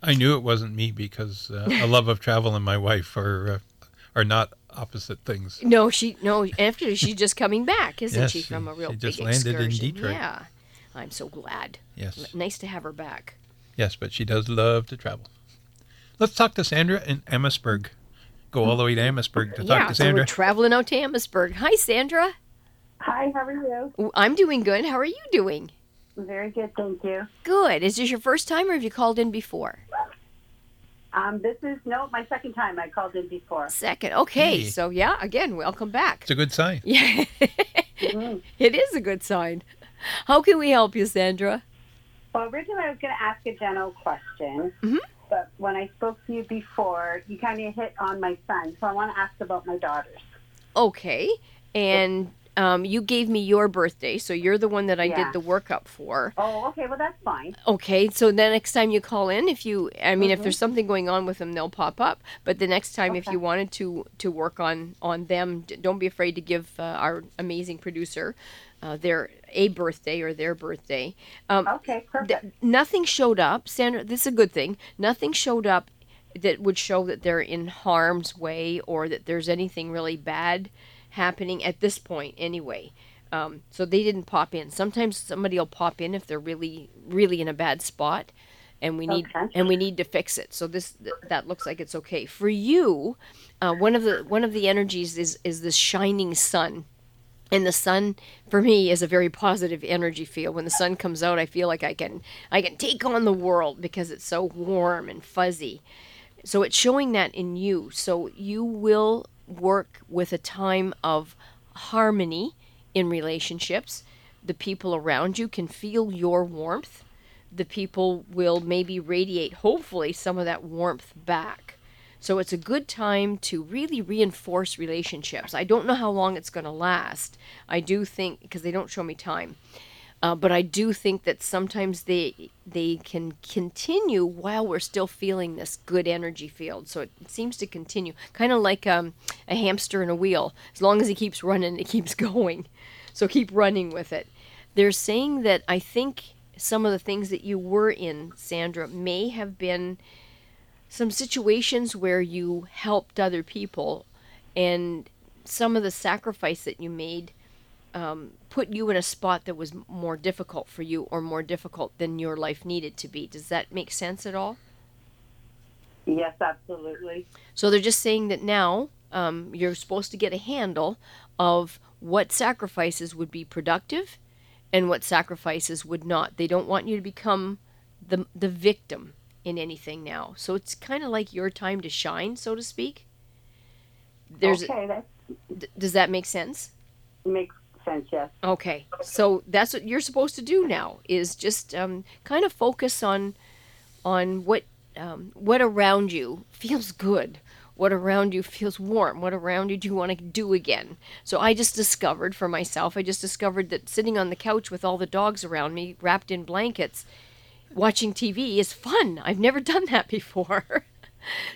I knew it wasn't me because uh, a love of travel and my wife are uh, are not opposite things. No, she no. After she's just coming back, isn't yes, she? From a real she big just landed excursion in Detroit. Yeah, I'm so glad. Yes, L- nice to have her back. Yes, but she does love to travel. Let's talk to Sandra in Amherstburg. Go all the way to Amherstburg to talk yeah, to Sandra. Yeah, so we're traveling out to Amherstburg. Hi, Sandra. Hi, how are you? I'm doing good. How are you doing? Very good, thank you. Good. Is this your first time, or have you called in before? Um, this is, no, my second time. I called in before. Second. Okay. Hey. So, yeah, again, welcome back. It's a good sign. Yeah. mm-hmm. It is a good sign. How can we help you, Sandra? Well, originally I was going to ask a general question. Mm-hmm. But when I spoke to you before, you kind of hit on my son. So I want to ask about my daughters. Okay. And um, you gave me your birthday, so you're the one that I yeah. did the workup for. Oh, okay. Well, that's fine. Okay. So the next time you call in, if you, I mean, mm-hmm. if there's something going on with them, they'll pop up. But the next time, okay. if you wanted to, to work on, on them, don't be afraid to give uh, our amazing producer Uh, their a birthday or their birthday. Um, okay, perfect. Th- nothing showed up, Sandra. This is a good thing. Nothing showed up that would show that they're in harm's way or that there's anything really bad happening at this point, anyway. Um, so they didn't pop in. Sometimes somebody will pop in if they're really, really in a bad spot, and we need okay. and we need to fix it. So this th- that looks like it's okay for you. Uh, one of the one of the energies is is this shining sun. And the sun, for me, is a very positive energy field. When the sun comes out, I feel like I can I can take on the world because it's so warm and fuzzy. So it's showing that in you. So you will work with a time of harmony in relationships. The people around you can feel your warmth. The people will maybe radiate, hopefully, some of that warmth back. So it's a good time to really reinforce relationships. I don't know how long it's going to last. I do think, because they don't show me time, uh, but I do think that sometimes they they can continue while we're still feeling this good energy field. So it, it seems to continue, kind of like um, a hamster in a wheel. As long as he keeps running, it keeps going. So keep running with it. They're saying that I think some of the things that you were in, Sandra, may have been some situations where you helped other people, and some of the sacrifice that you made um, put you in a spot that was more difficult for you or more difficult than your life needed to be. Does that make sense at all? Yes, absolutely. So they're just saying that now um, you're supposed to get a handle of what sacrifices would be productive and what sacrifices would not. They don't want you to become the the victim in anything now. So it's kind of like your time to shine, so to speak. There's okay, that's, d- does that make sense? Makes sense, yes. Okay. So that's what you're supposed to do now, is just um, kind of focus on on what um, what around you feels good, what around you feels warm, what around you do you want to do again. So I just discovered for myself, I just discovered that sitting on the couch with all the dogs around me wrapped in blankets watching T V is fun. I've never done that before.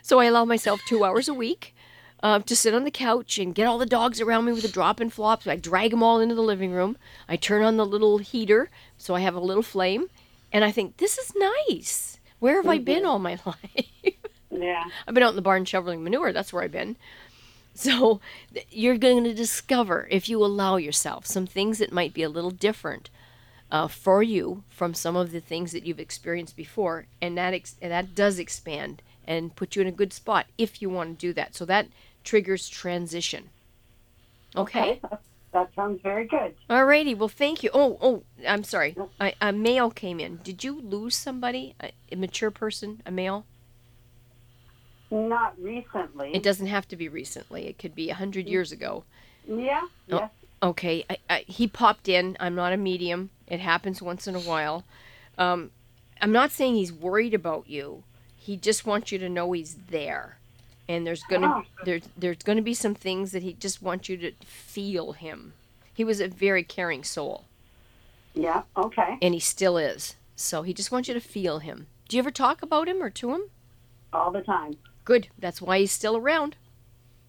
So I allow myself two hours a week uh, to sit on the couch and get all the dogs around me with a drop and flop. So I drag them all into the living room. I turn on the little heater so I have a little flame. And I think, this is nice. Where have mm-hmm. I been all my life? Yeah. I've been out in the barn shoveling manure. That's where I've been. So you're going to discover, if you allow yourself, some things that might be a little different Uh, for you from some of the things that you've experienced before, and that ex- and that does expand and put you in a good spot if you want to do that. So that triggers transition. Okay? Okay. That sounds very good. All righty. Well, thank you. Oh, oh, I'm sorry. I, a mail came in. Did you lose somebody, a, a mature person, a male? Not recently. It doesn't have to be recently. It could be one hundred years ago. Yeah. Oh, yes. Okay. I, I, he popped in. I'm not a medium. It happens once in a while. Um, I'm not saying he's worried about you. He just wants you to know he's there. And there's gonna oh. there's there's gonna be some things that he just wants you to feel him. He was a very caring soul. Yeah. Okay. And he still is. So he just wants you to feel him. Do you ever talk about him or to him? All the time. Good. That's why he's still around.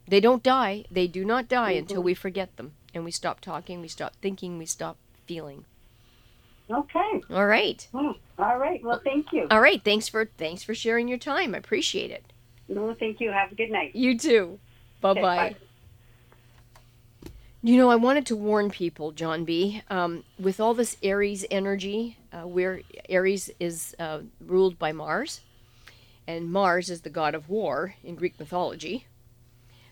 They don't die. They do not die mm-hmm. until we forget them and we stop talking, we stop thinking, we stop feeling. Okay. All right. All right. Well, thank you. All right. Thanks for thanks for sharing your time. I appreciate it. No, thank you. Have a good night. You too. Bye-bye. Okay, bye. You know, I wanted to warn people, John B., um, with all this Aries energy, uh, where Aries is uh, ruled by Mars, and Mars is the god of war in Greek mythology.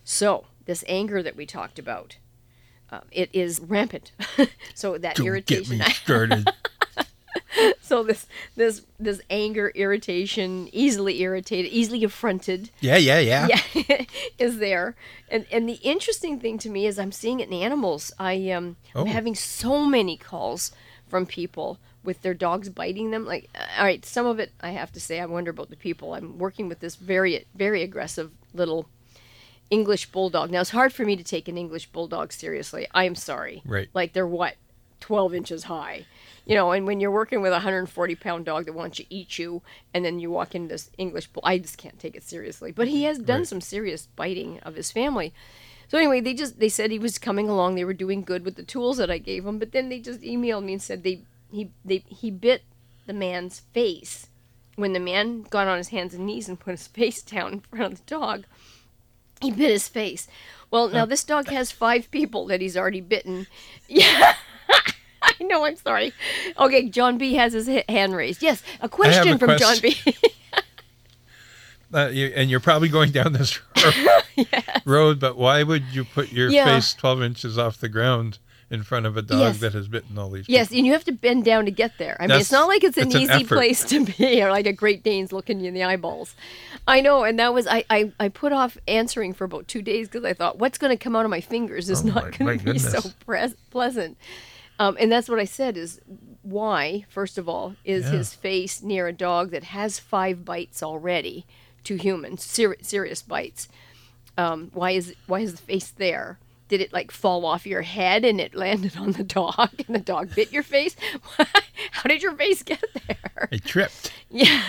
So, this anger that we talked about, uh, it is rampant. So, that Don't irritation... Don't get me started. So this this this anger, irritation, easily irritated, easily affronted. Yeah, yeah, yeah. Yeah, is there. And and the interesting thing to me is I'm seeing it in animals. I um oh. I'm having so many calls from people with their dogs biting them. Like, all right, some of it I have to say I wonder about the people. I'm working with this very very aggressive little English bulldog. Now it's hard for me to take an English bulldog seriously. I am sorry. Right. Like they're what? twelve inches high. You know, and when you're working with a one hundred forty pound dog that wants to eat you, and then you walk into this English bull, I just can't take it seriously. But he has done right. some serious biting of his family. So anyway, they just, they said he was coming along. They were doing good with the tools that I gave him. But then they just emailed me and said they, he, they, he bit the man's face. When the man got on his hands and knees and put his face down in front of the dog, he bit his face. Well, now this dog has five people that he's already bitten. Yeah. I know, I'm sorry. Okay, John B. has his hand raised. Yes, a question a from question. John B. uh, you, and you're probably going down this road, yes. road, but why would you put your yeah. face twelve inches off the ground in front of a dog yes. that has bitten all these people? Yes, and you have to bend down to get there. I That's, mean, it's not like it's an it's easy an place to be, or like a Great Dane's looking you in the eyeballs. I know, and that was, I, I, I put off answering for about two days because I thought, what's going to come out of my fingers is oh not going to be goodness. so pre- pleasant. Um, and that's what I said is why, first of all, is yeah. his face near a dog that has five bites already to humans, ser- serious bites. Um, why is why is the face there? Did it like fall off your head and it landed on the dog and the dog bit your face? How did your face get there? It tripped. Yeah.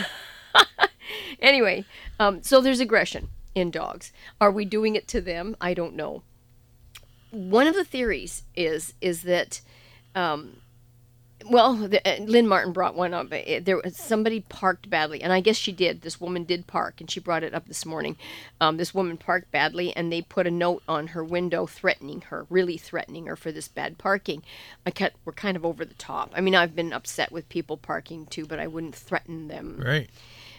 Anyway, um, so there's aggression in dogs. Are we doing it to them? I don't know. One of the theories is is that... Um, well, the, uh, Lynn Martin brought one up. It, there was somebody parked badly, and I guess she did. This woman did park, and she brought it up this morning. Um, this woman parked badly, and they put a note on her window threatening her, really threatening her for this bad parking. I cut, we're kind of over the top. I mean, I've been upset with people parking too, but I wouldn't threaten them. Right.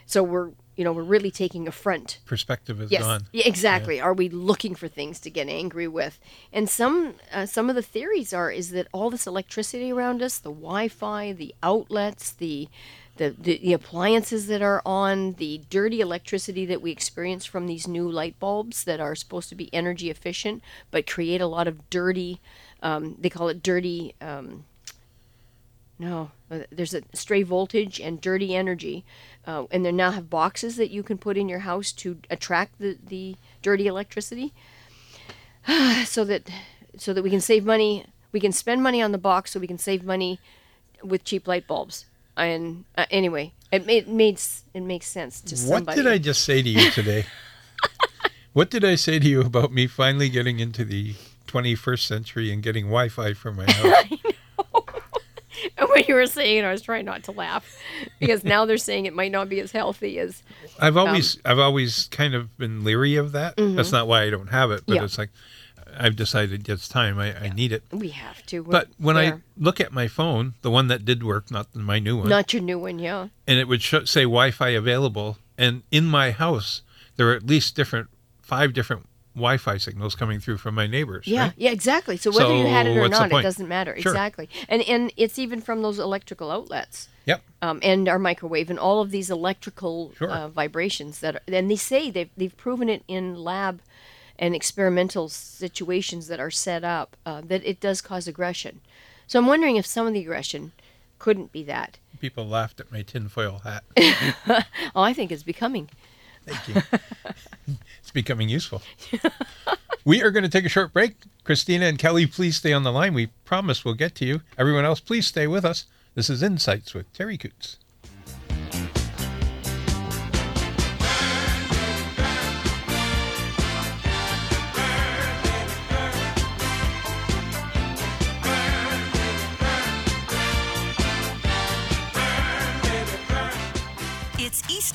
So we're, you know, we're really taking affront. Perspective is yes, gone. Yeah, exactly. Yeah. Are we looking for things to get angry with? And some uh, some of the theories are is that all this electricity around us, the Wi-Fi, the outlets, the, the the the appliances that are on, the dirty electricity that we experience from these new light bulbs that are supposed to be energy efficient but create a lot of dirty. Um, they call it dirty. Um, No, there's a stray voltage and dirty energy, uh, and they now have boxes that you can put in your house to attract the, the dirty electricity, so that so that we can save money. We can spend money on the box, so we can save money with cheap light bulbs. And uh, anyway, it made, made it makes sense to somebody. What did I just say to you today? What did I say to you about me finally getting into the twenty-first century and getting Wi-Fi for my house? What you were saying, I was trying not to laugh because now they're saying it might not be as healthy as. I've always, um, I've always kind of been leery of that. Mm-hmm. That's not why I don't have it, but yeah. it's like I've decided it's time. I, yeah. I need it. We have to. We're, but when yeah. I look at my phone, the one that did work, not my new one, not your new one, yeah, and it would show, say Wi-Fi available. And in my house, there are at least different five different Wi-Fi signals coming through from my neighbors. Yeah, right? yeah, exactly. So whether so you had it or not, it doesn't matter. Sure. Exactly. And and it's even from those electrical outlets. Yep. Um, and our microwave and all of these electrical sure. uh, vibrations that, are, and they say they've they've proven it in lab and experimental situations that are set up uh, that it does cause aggression. So I'm wondering if some of the aggression couldn't be that. People laughed at my tinfoil hat. Oh, I think it's becoming. Thank you. It's becoming useful. We are going to take a short break. Christina and Kelly, please stay on the line. We promise we'll get to you. Everyone else, please stay with us. This is Insights with Terri Coutts.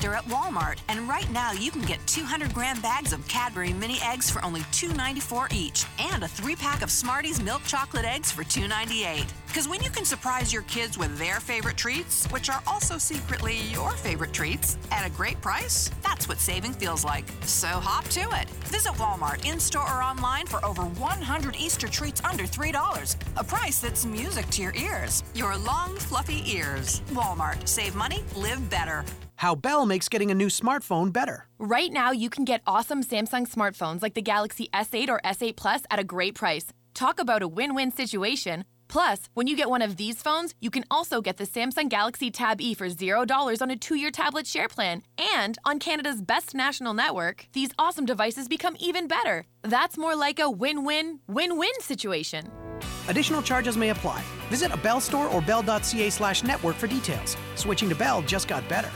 At Walmart, and right now you can get two hundred gram bags of Cadbury mini eggs for only two dollars and ninety-four cents each, and a three-pack of Smarties milk chocolate eggs for two dollars and ninety-eight cents. Because when you can surprise your kids with their favorite treats, which are also secretly your favorite treats, at a great price, that's what saving feels like. So hop to it. Visit Walmart in-store or online for over one hundred Easter treats under three dollars, a price that's music to your ears. Your long, fluffy ears. Walmart. Save money. Live better. How Bell makes getting a new smartphone better. Right now, you can get awesome Samsung smartphones like the Galaxy S eight or S eight Plus at a great price. Talk about a win-win situation. Plus, when you get one of these phones, you can also get the Samsung Galaxy Tab E for zero dollars on a two-year tablet share plan. And on Canada's best national network, these awesome devices become even better. That's more like a win-win, win-win situation. Additional charges may apply. Visit a Bell store or bell.ca slash network for details. Switching to Bell just got better.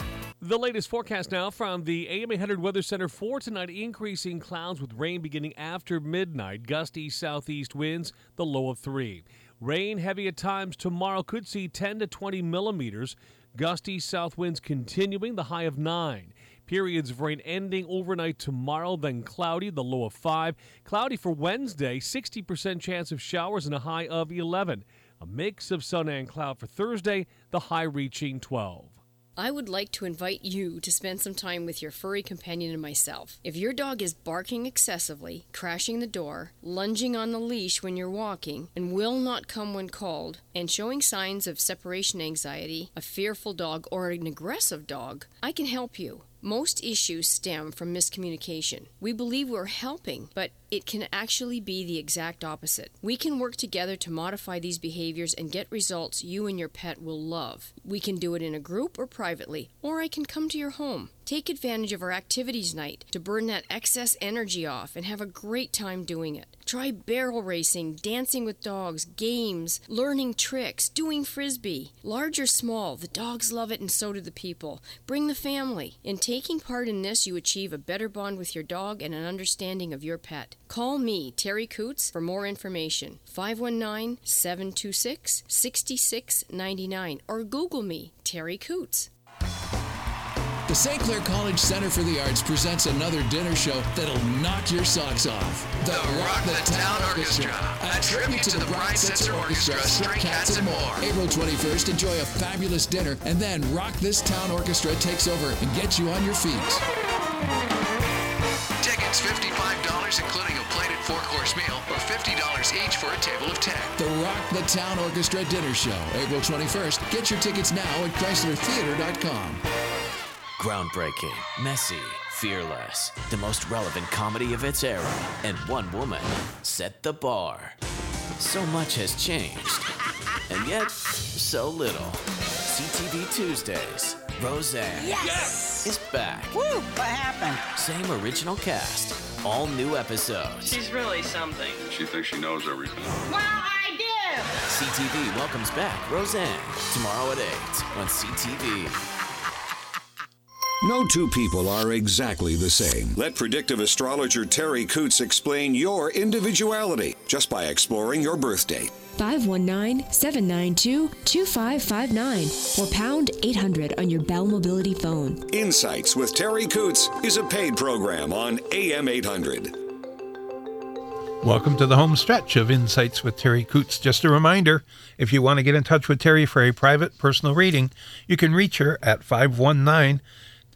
The latest forecast now from the A M eight hundred Weather Center for tonight. Increasing clouds with rain beginning after midnight. Gusty southeast winds, the low of three. Rain heavy at times tomorrow, could see ten to twenty millimeters. Gusty south winds continuing, the high of nine. Periods of rain ending overnight tomorrow, then cloudy, the low of five. Cloudy for Wednesday, sixty percent chance of showers and a high of eleven. A mix of sun and cloud for Thursday, the high reaching twelve. I would like to invite you to spend some time with your furry companion and myself. If your dog is barking excessively, crashing the door, lunging on the leash when you're walking, and will not come when called, and showing signs of separation anxiety, a fearful dog, or an aggressive dog, I can help you. Most issues stem from miscommunication. We believe we're helping, but it can actually be the exact opposite. We can work together to modify these behaviors and get results you and your pet will love. We can do it in a group or privately, or I can come to your home. Take advantage of our activities night to burn that excess energy off and have a great time doing it. Try barrel racing, dancing with dogs, games, learning tricks, doing frisbee. Large or small, the dogs love it and so do the people. Bring the family. In taking part in this, you achieve a better bond with your dog and an understanding of your pet. Call me, Terri Coutts, for more information. five one nine, seven two six, six six nine nine or Google me, Terri Coutts. The Saint Clair College Center for the Arts presents another dinner show that'll knock your socks off. The Rock the Town Orchestra, a tribute to the Bryan Setzer Orchestra, Stray Cats and more. April twenty-first, enjoy a fabulous dinner, and then Rock This Town Orchestra takes over and gets you on your feet. Tickets fifty-five dollars, including a plated four-course meal, or fifty dollars each for a table of ten. The Rock the Town Orchestra Dinner Show, April twenty-first. Get your tickets now at Chrysler Theater dot com. Groundbreaking, messy, fearless, the most relevant comedy of its era, and one woman set the bar. So much has changed, and yet so little. C T V Tuesdays, Roseanne yes! is back. Woo, what happened? Same original cast, all new episodes. She's really something. She thinks she knows everything. Well, I do! C T V welcomes back Roseanne, tomorrow at eight on C T V. No two people are exactly the same. Let predictive astrologer Terri Coutts explain your individuality just by exploring your birth date. five one nine, seven nine two, two five five nine or pound eight hundred on your Bell Mobility phone. Insights with Terri Coutts is a paid program on A M eight hundred. Welcome to the home stretch of Insights with Terri Coutts. Just a reminder, if you want to get in touch with Terri for a private personal reading, you can reach her at 519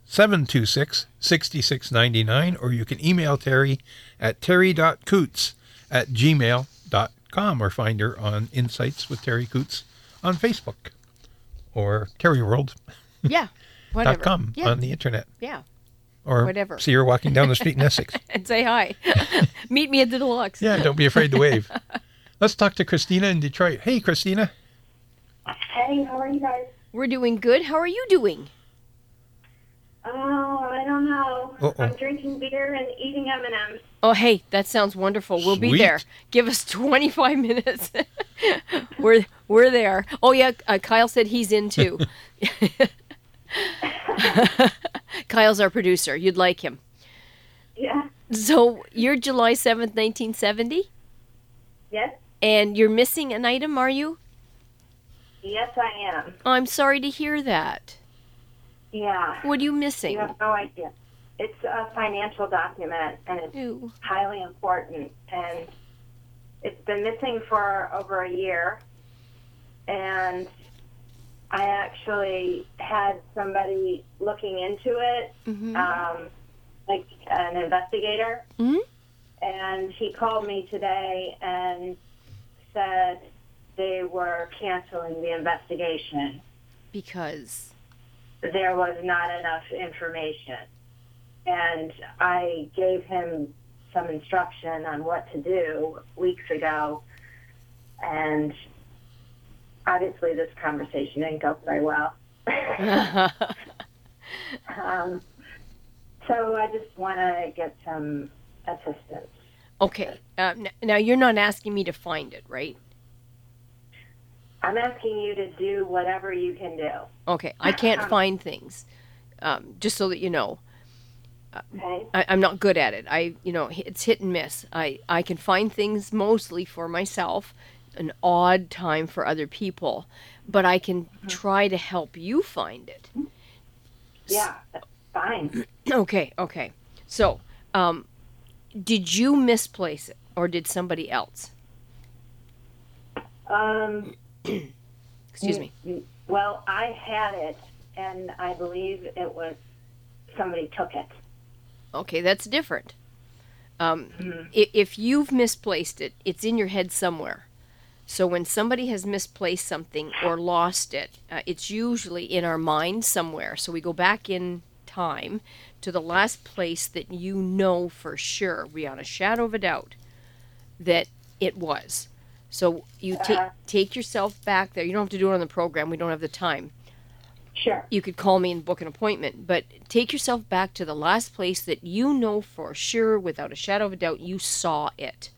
seven two six, six six nine nine, or you can email Terri at terri dot coutts at gmail dot com, or find her on Insights with Terri Coutts on Facebook, or TerriWorld. Yeah, whatever. .com yeah. on the internet. Yeah. Or whatever. See her walking down the street in Essex. And say hi. Meet me at the Deluxe. Yeah, don't be afraid to wave. Let's talk to Christina in Detroit. Hey, Christina. Hey, how are you guys? We're doing good. How are you doing? Oh, I don't know. Uh-oh. I'm drinking beer and eating M and M's. Oh, hey, that sounds wonderful. We'll Sweet. be there. Give us twenty-five minutes. we're we're there. Oh, yeah, uh, Kyle said he's in, too. Kyle's our producer. You'd like him. Yeah. So you're July seventh, nineteen seventy? Yes. And you're missing an item, are you? Yes, I am. Oh, I'm sorry to hear that. Yeah. What are you missing? You have no idea. It's a financial document, and it's Ew. highly important. And it's been missing for over a year. And I actually had somebody looking into it, mm-hmm. um, like an investigator. Mm-hmm. And he called me today and said they were canceling the investigation. Because? There was not enough information. And I gave him some instruction on what to do weeks ago. And obviously this conversation didn't go very well. um, so I just want to get some assistance. Okay. Uh, now, you're not asking me to find it, right? I'm asking you to do whatever you can do. Okay. I can't find things, um, just so that you know. Uh, okay. I, I'm not good at it. I, you know, it's hit and miss. I, I can find things mostly for myself, an odd time for other people, but I can mm-hmm. try to help you find it. Yeah, that's fine. Okay, okay. So, um, did you misplace it, or did somebody else? Um... Excuse me. Well, I had it, and I believe it was somebody took it. Okay, that's different. Um, mm-hmm. If you've misplaced it, it's in your head somewhere. So when somebody has misplaced something or lost it, uh, it's usually in our mind somewhere. So we go back in time to the last place that you know for sure, beyond a shadow of a doubt, that it was. So you take uh, take yourself back there. You don't have to do it on the program. We don't have the time. Sure. You could call me and book an appointment. But take yourself back to the last place that you know for sure, without a shadow of a doubt, you saw it.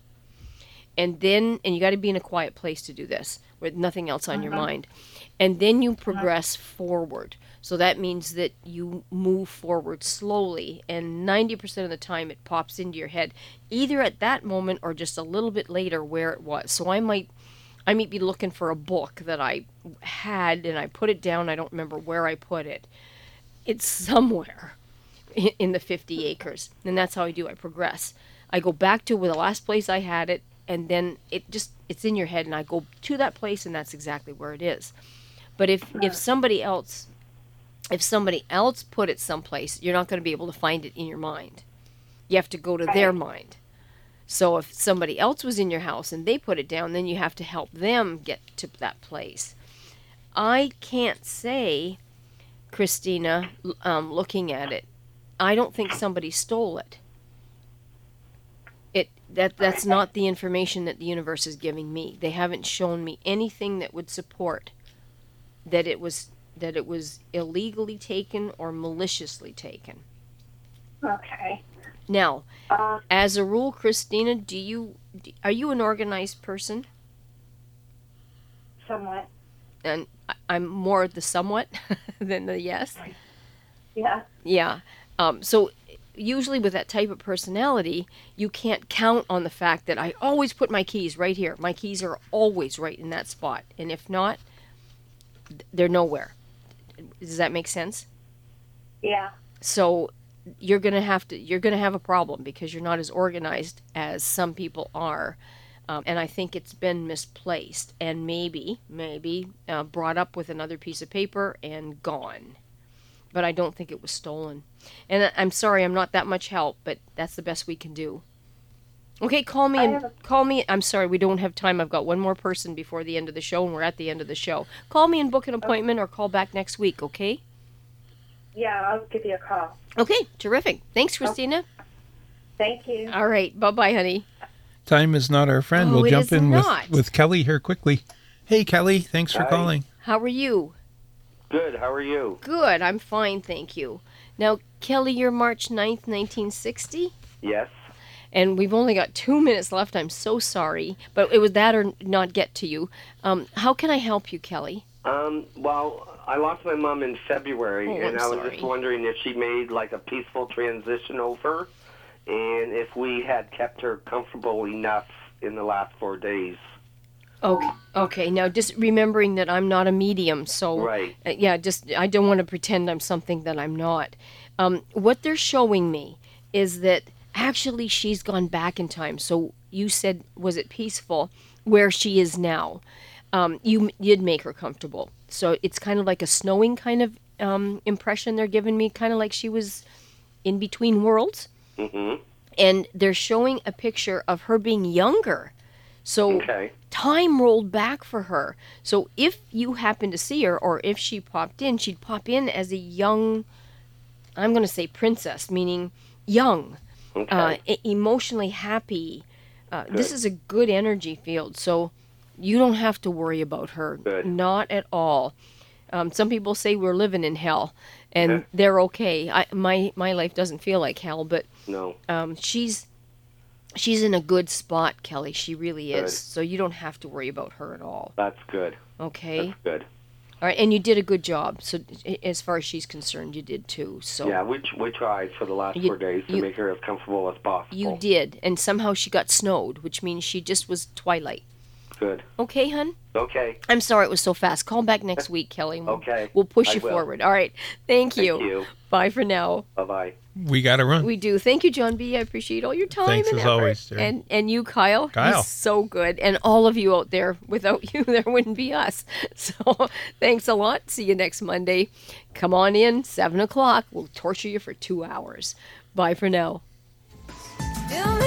And then, and you got to be in a quiet place to do this, with nothing else on uh-huh. your mind. And then you progress uh-huh. forward. So that means that you move forward slowly, and ninety percent of the time it pops into your head, either at that moment or just a little bit later where it was. So I might I might be looking for a book that I had, and I put it down. I don't remember where I put it. It's somewhere in the fifty acres, and that's how I do. I progress. I go back to the last place I had it, and then it just it's in your head, and I go to that place, and that's exactly where it is. But if, if somebody else... If somebody else put it someplace, you're not going to be able to find it in your mind. You have to go to right. their mind. So if somebody else was in your house and they put it down, then you have to help them get to that place. I can't say, Christina, um, looking at it, I don't think somebody stole it. It that that's not the information that the universe is giving me. They haven't shown me anything that would support that it was... that it was illegally taken or maliciously taken. Okay. Now, uh, as a rule, Christina, do you do, are you an organized person? Somewhat. And I, I'm more the somewhat than the yes. Yeah. Yeah. Um, so usually with that type of personality, you can't count on the fact that I always put my keys right here. My keys are always right in that spot. And if not, they're nowhere. Does that make sense? Yeah. So you're gonna have to you're gonna have a problem because you're not as organized as some people are, um, and I think it's been misplaced and maybe maybe uh, brought up with another piece of paper and gone. but I don't think it was stolen. And I'm sorry, I'm not that much help, but that's the best we can do. Okay, call me. And, call me. I'm sorry, we don't have time. I've got one more person before the end of the show, and we're at the end of the show. Call me and book an appointment, or call back next week, okay? Yeah, I'll give you a call. Okay, terrific. Thanks, Christina. Okay. Thank you. All right, bye-bye, honey. Time is not our friend. Oh, we'll jump in with, with Kelly here quickly. Hey, Kelly, thanks Hi. for calling. How are you? Good, how are you? Good, I'm fine, thank you. Now, Kelly, you're March ninth, nineteen sixty? Yes. And we've only got two minutes left. I'm so sorry, but it was that or not get to you. Um, how can I help you, Kelly? Um, well, I lost my mom in February, oh, and I'm I was sorry. just wondering if she made like a peaceful transition over, and if we had kept her comfortable enough in the last four days. Okay. Okay. Now, just remembering that I'm not a medium, so right. uh, yeah, just I don't want to pretend I'm something that I'm not. Um, what they're showing me is that. Actually, she's gone back in time. So you said, was it peaceful where she is now? Um, you did make her comfortable. So it's kind of like a snowing kind of um, impression they're giving me, kind of like she was in between worlds. Mm-hmm. And they're showing a picture of her being younger. So okay. time rolled back for her. So if you happen to see her, or if she popped in, she'd pop in as a young, I'm going to say princess, meaning young. Okay. Uh, emotionally happy. Uh, this is a good energy field, so you don't have to worry about her. Good. Not at all. Um, some people say we're living in hell, and yeah. they're okay. I, my my life doesn't feel like hell, but no. um, she's she's in a good spot, Kelly. She really is. Good. So you don't have to worry about her at all. That's good. Okay. That's good. All right, and you did a good job. So, as far as she's concerned, you did too. So yeah, we we tried for the last you, four days to you, make her as comfortable as possible. You did, and somehow she got snowed, which means she just was twilight. Good. Okay, hun. Okay. I'm sorry it was so fast. Call back next week, Kelly. Okay. We'll push I you will. forward. All right. Thank you. Thank you. Bye for now. Bye bye. We gotta run. We do. Thank you, John B. I appreciate all your time Thanks and as effort. Always, Terry. And and you, Kyle. Kyle. He's so good. And all of you out there. Without you, there wouldn't be us. So thanks a lot. See you next Monday. Come on in, seven o'clock. We'll torture you for two hours. Bye for now. Yeah.